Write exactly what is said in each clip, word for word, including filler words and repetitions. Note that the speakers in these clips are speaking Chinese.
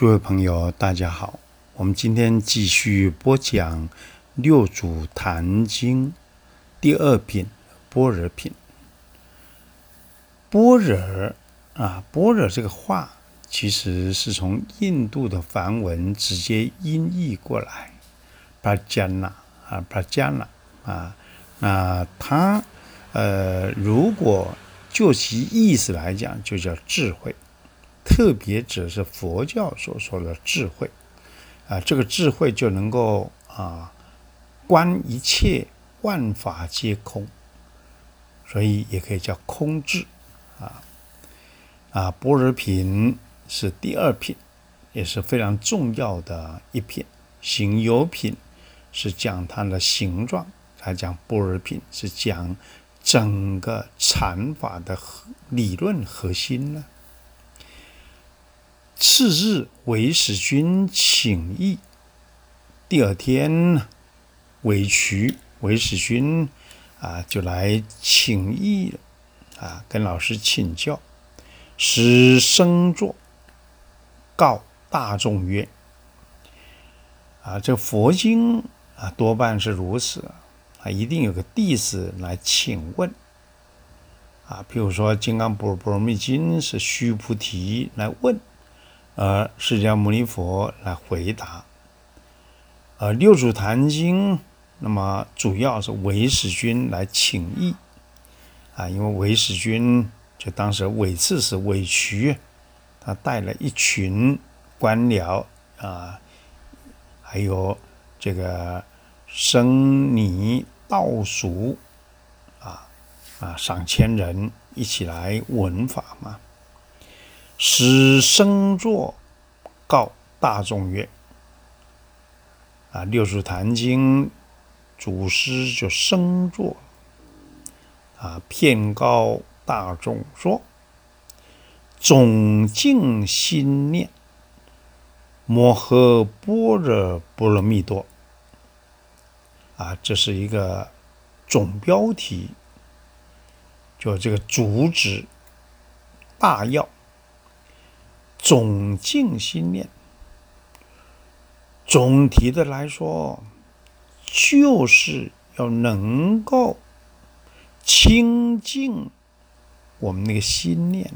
诸位朋友，大家好，我们今天继续播讲《六祖坛经》第二品般若品。般若啊，般若这个话其实是从印度的梵文直接音译过来，巴加纳啊，巴加纳啊，那它呃，如果就其意思来讲，就叫智慧。特别指是佛教所说的智慧啊、呃，这个智慧就能够啊、呃、观一切万法皆空，所以也可以叫空智啊啊。般若品是第二品，也是非常重要的一品。行由品是讲它的形状，它讲般若品是讲整个禅法的理论核心呢。次日韦使君请益，第二天韦渠韦使君啊就来请益了啊，跟老师请教。使生坐，告大众曰：啊，这佛经啊多半是如此啊，一定有个弟子来请问。啊，譬如说《金刚般若密经》是须菩提来问。而释迦牟尼佛来回答，而六祖坛经那么主要是韦使君来请益啊，因为韦使君就当时韦刺史韦渠，他带了一群官僚啊，还有这个僧尼道俗啊啊上千人一起来闻法嘛。使生坐，告大众曰：啊，六祖坛经祖师就生坐啊，遍告大众说：总净心念，摩诃般若波罗蜜多。啊，这是一个总标题，就这个主旨大要。总净心念，总体的来说，就是要能够清净我们那个心念。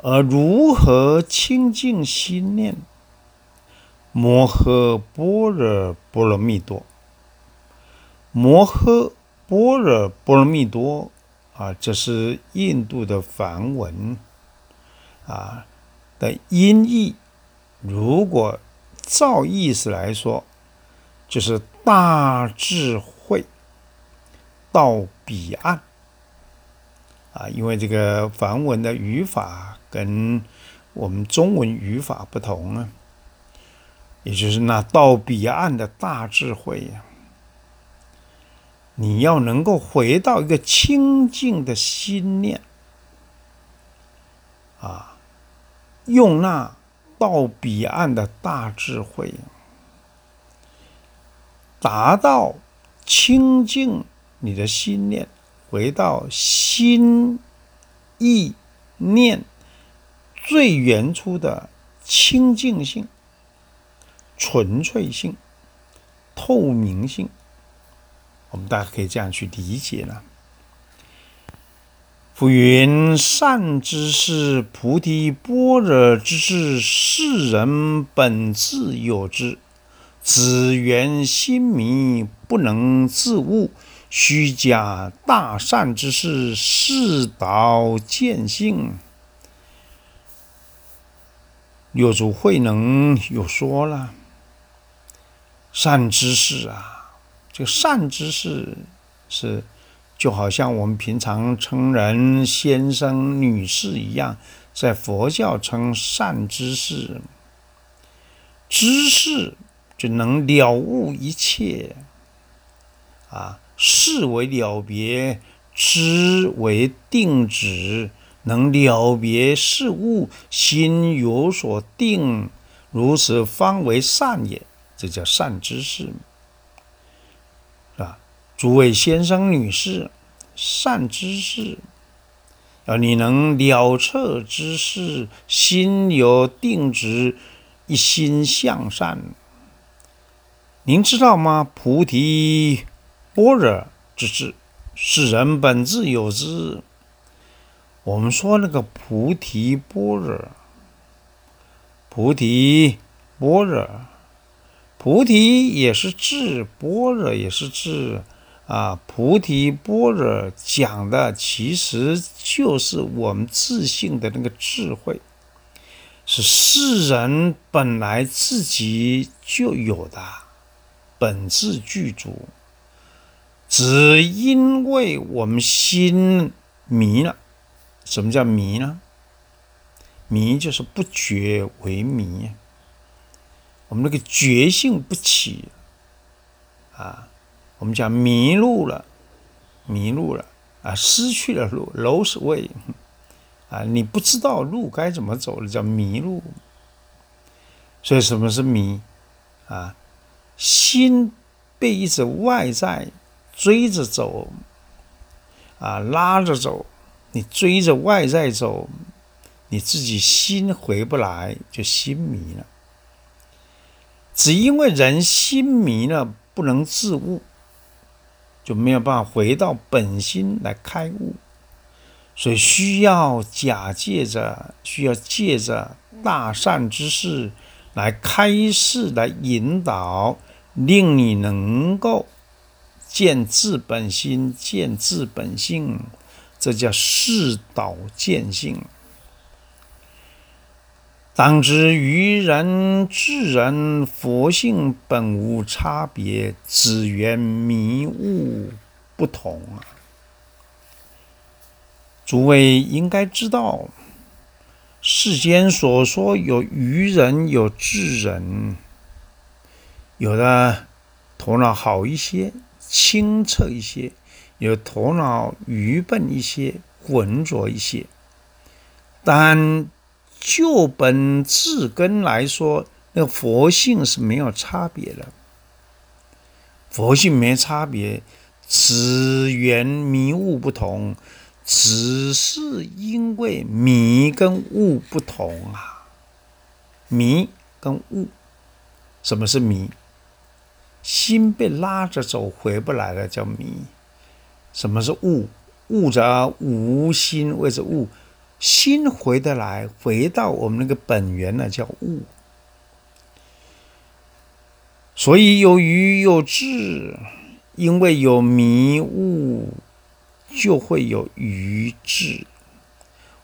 而如何清净心念？摩诃般若波罗蜜多。摩诃般若波罗蜜多啊，这是印度的梵文。啊的音译，如果照意思来说，就是大智慧到彼岸啊，因为这个梵文的语法跟我们中文语法不同啊，也就是那到彼岸的大智慧啊，你要能够回到一个清净的心念啊。用那到彼岸的大智慧，达到清净你的心念，回到心意念最原初的清净性、纯粹性、透明性，我们大家可以这样去理解了。夫云善知识，菩提般若之智，世人本自有之，只缘心迷，不能自悟，须假大善之事，示导见性。六祖慧能有说了，善知识啊，这个善知识是就好像我们平常称人先生女士一样，在佛教称善知识，知识就能了悟一切啊，事为了别，知为定止，能了别事物，心有所定，如此方为善也，这叫善知识。诸位先生女士，善知识呃，你能了彻之事，心有定执，一心向善。您知道吗？菩提般若之智，是人本自有之。我们说那个菩提般若，菩提般若，菩提也是智，般若也是智。啊，菩提般若讲的其实就是我们自性的那个智慧，是世人本来自己就有的，本自具足，只因为我们心迷了。什么叫迷呢？迷就是不觉为迷，我们那个觉性不起啊。我们讲迷路了，迷路了啊，失去了路 ，lost way 啊，你不知道路该怎么走了，叫迷路。所以什么是迷啊？心被一直外在追着走啊，拉着走，你追着外在走，你自己心回不来，就心迷了。只因为人心迷了，不能自悟。就没有办法回到本心来开悟，所以需要假借着需要借着大善之事来开示，来引导，令你能够见自本心，见自本性，这叫示导见性。当知于人智人，佛性本无差别，只缘迷悟不同啊！诸位应该知道，世间所说有愚人有智人，有的头脑好一些，清澈一些，有头脑愚笨一些，浑浊一些，但就本质根来说，那佛性是没有差别的，佛性没差别，只缘迷悟不同，只是因为迷跟悟不同啊。迷跟悟，什么是迷？心被拉着走，回不来了，叫迷。什么是悟？悟者无心谓之悟。心回得来，回到我们那个本源呢，叫悟。所以有愚有智，因为有迷悟，就会有愚智。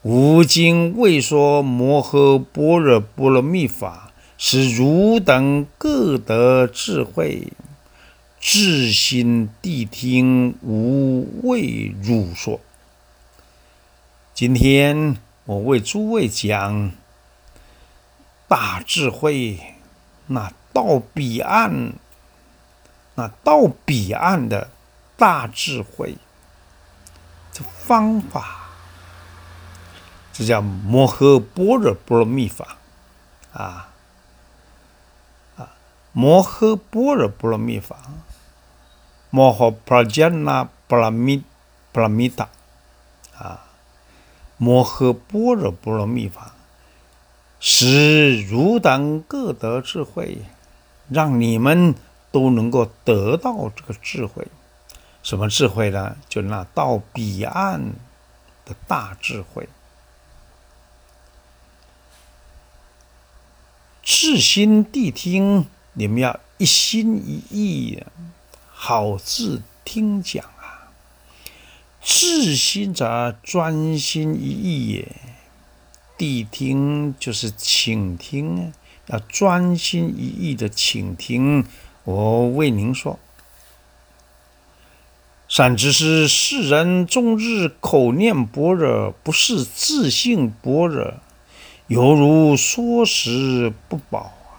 吾今为说摩诃般若波罗蜜法，使汝等各得智慧，至心谛听，无畏汝说。今天我为诸位讲大智慧，那到彼岸，那到彼岸的大智慧，这方法，这叫摩诃般若波罗蜜法啊啊，摩诃般若波罗蜜法，摩诃prajñā paramita啊。摩诃般若波罗蜜法，使汝等各得智慧，让你们都能够得到这个智慧。什么智慧呢？就那到彼岸的大智慧。至心谛听，你们要一心一意，好自听讲。至心者，专心一意也。谛听就是倾听，要专心一意的倾听。我为您说，善知识，世人终日口念般若，不是自性般若，犹如说食不饱啊。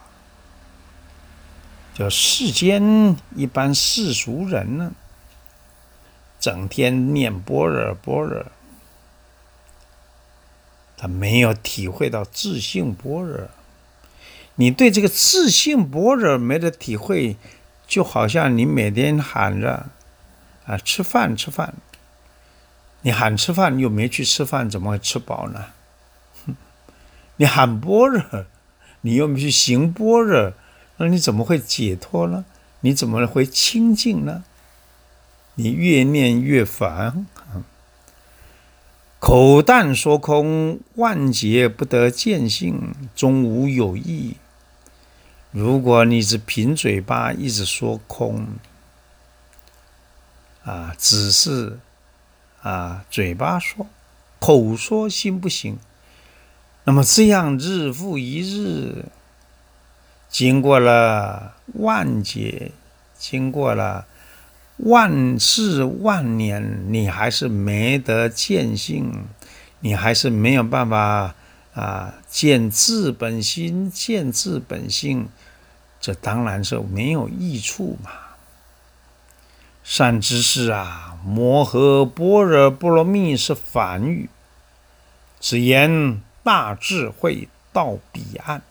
就世间一般世俗人呢，整天念般若般若，他没有体会到自性般若。你对这个自性般若没得体会，就好像你每天喊着啊吃饭吃饭，你喊吃饭又没去吃饭，怎么会吃饱呢？你喊般若，你又没去行般若，那你怎么会解脱呢？你怎么会清净呢？你越念越烦。口淡说空，万劫不得见性，终无有义。如果你是凭嘴巴一直说空，啊，只是啊嘴巴说，口说心不行，那么这样日复一日，经过了万劫，经过了万世万年，你还是没得见性，你还是没有办法啊见自本心，见自本性，这当然是没有益处嘛。善知识啊，摩诃般若波罗蜜是梵语，只言大智慧到彼岸，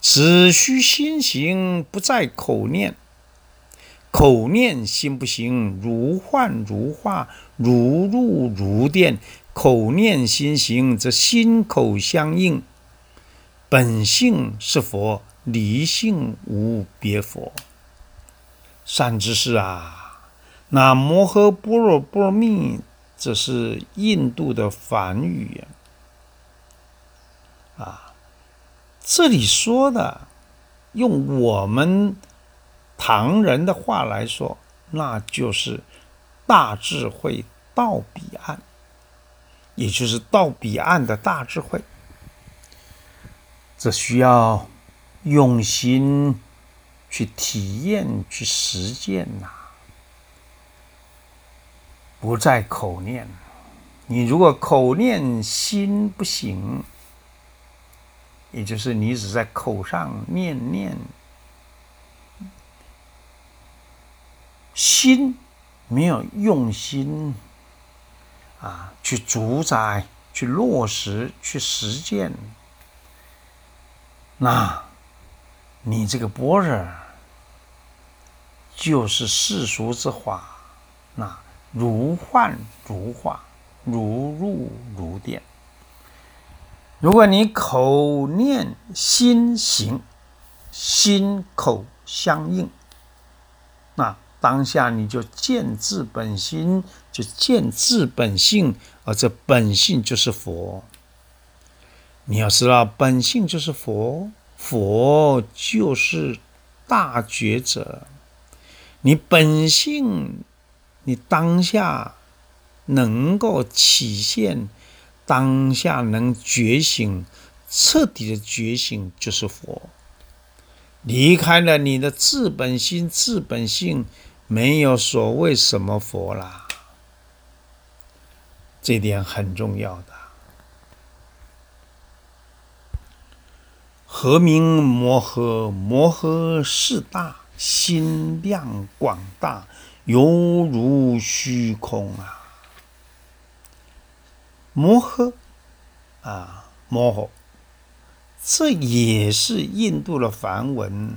此须心行，不在口念。口念心不行，如幻如化，如露如电。口念心行，则心口相应。本性是佛，离性无别佛。善知识啊，那摩诃般若波罗蜜，这是印度的梵语啊。这里说的，用我们唐人的话来说，那就是大智慧到彼岸，也就是到彼岸的大智慧。这需要用心去体验、去实践呐、啊，不再口念。你如果口念心不行，也就是你只在口上念念。心没有用心啊，去主宰、去落实、去实践，那你这个般若就是世俗之法，那如幻如化，如露如电。如果你口念心行，心口相应，那当下你就见自本心，就见自本性，而这本性就是佛。你要知道，本性就是佛，佛就是大觉者。你本性，你当下能够起现，当下能觉醒，彻底的觉醒就是佛。离开了你的自本心、自本性，没有所谓什么佛啦，这点很重要的。何名摩诃？摩诃是大，心量广大，犹如虚空啊！摩诃啊，摩诃，这也是印度的梵文。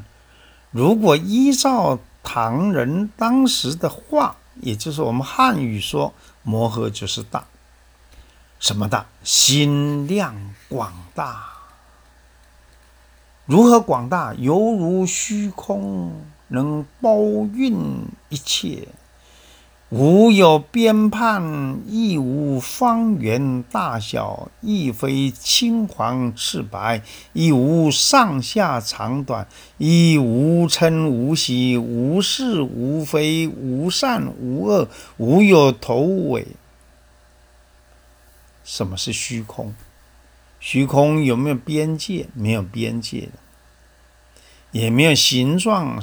如果依照唐人当时的话，也就是我们汉语说，摩诃就是大，什么大？心量广大。如何广大？犹如虚空，能包蕴一切，无有边畔，亦无方圆大小，亦非青黄赤白，亦无上下长短，亦无嗔无喜，无是无非，无善无恶，无有头尾。什么是虚空？虚空有没有边界？没有边界的，也没有形状，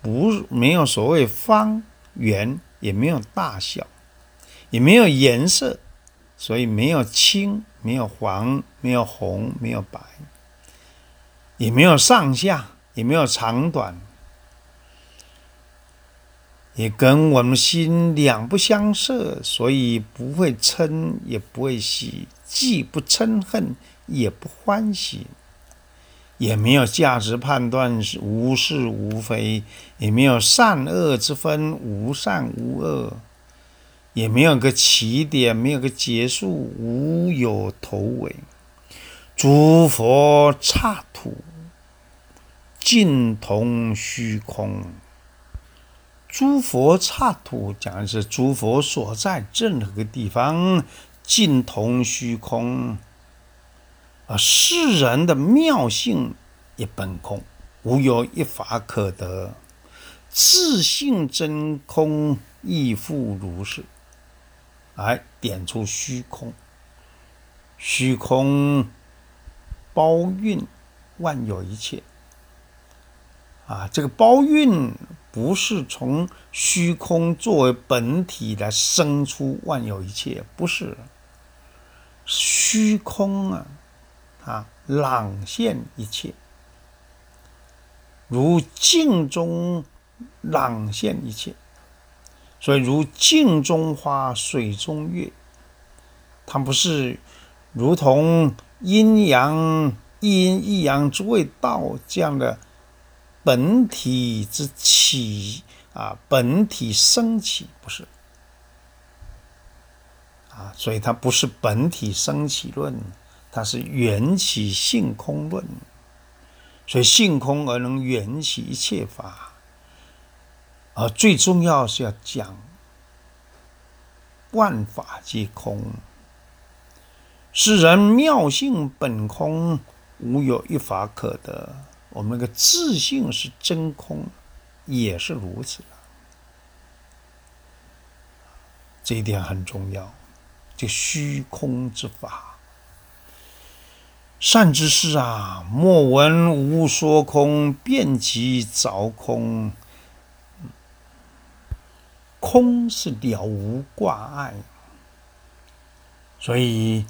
不，没有所谓方圆，也没有大小，也没有颜色，所以没有青，没有黄，没有红，没有白，也没有上下，也没有长短，也跟我们心两不相涉，所以不会嗔，也不会喜，既不嗔恨，也不欢喜，也没有价值判断，无是无非，也没有善恶之分，无善无恶，也没有个起点，没有个结束，无有头尾。诸佛刹土，尽同虚空。诸佛刹土讲的是诸佛所在任何个地方，尽同虚空。而世人的妙性也本空，无有一法可得，自性真空亦复如是。来点出虚空，虚空包蕴万有一切啊，这个包蕴不是从虚空作为本体来生出万有一切，不是，虚空啊啊朗现一切，如镜中朗现一切。所以如镜中花，水中月，它不是如同阴阳一阴一阳之谓道这样的本体之起啊，本体升起，不是啊，所以它不是本体升起论，它是缘起性空论。所以性空而能缘起一切法。而最重要是要讲万法皆空，世人妙性本空，无有一法可得。我们那个自性是真空，也是如此，这一点很重要。这虚空之法，善知识啊，莫闻无说空，遍及凿空。空是了无挂碍，所以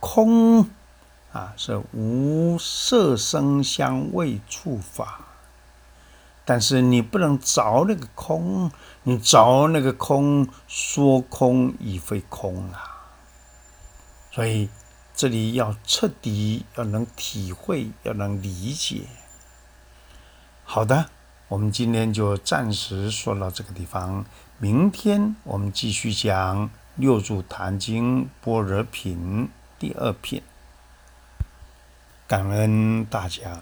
空啊是无色声香味触法。但是你不能着那个空，你着那个空，说空已非空啊。所以这里要彻底，要能体会，要能理解。好的，我们今天就暂时说到这个地方，明天我们继续讲《六祖坛经》般若品第二品。感恩大家。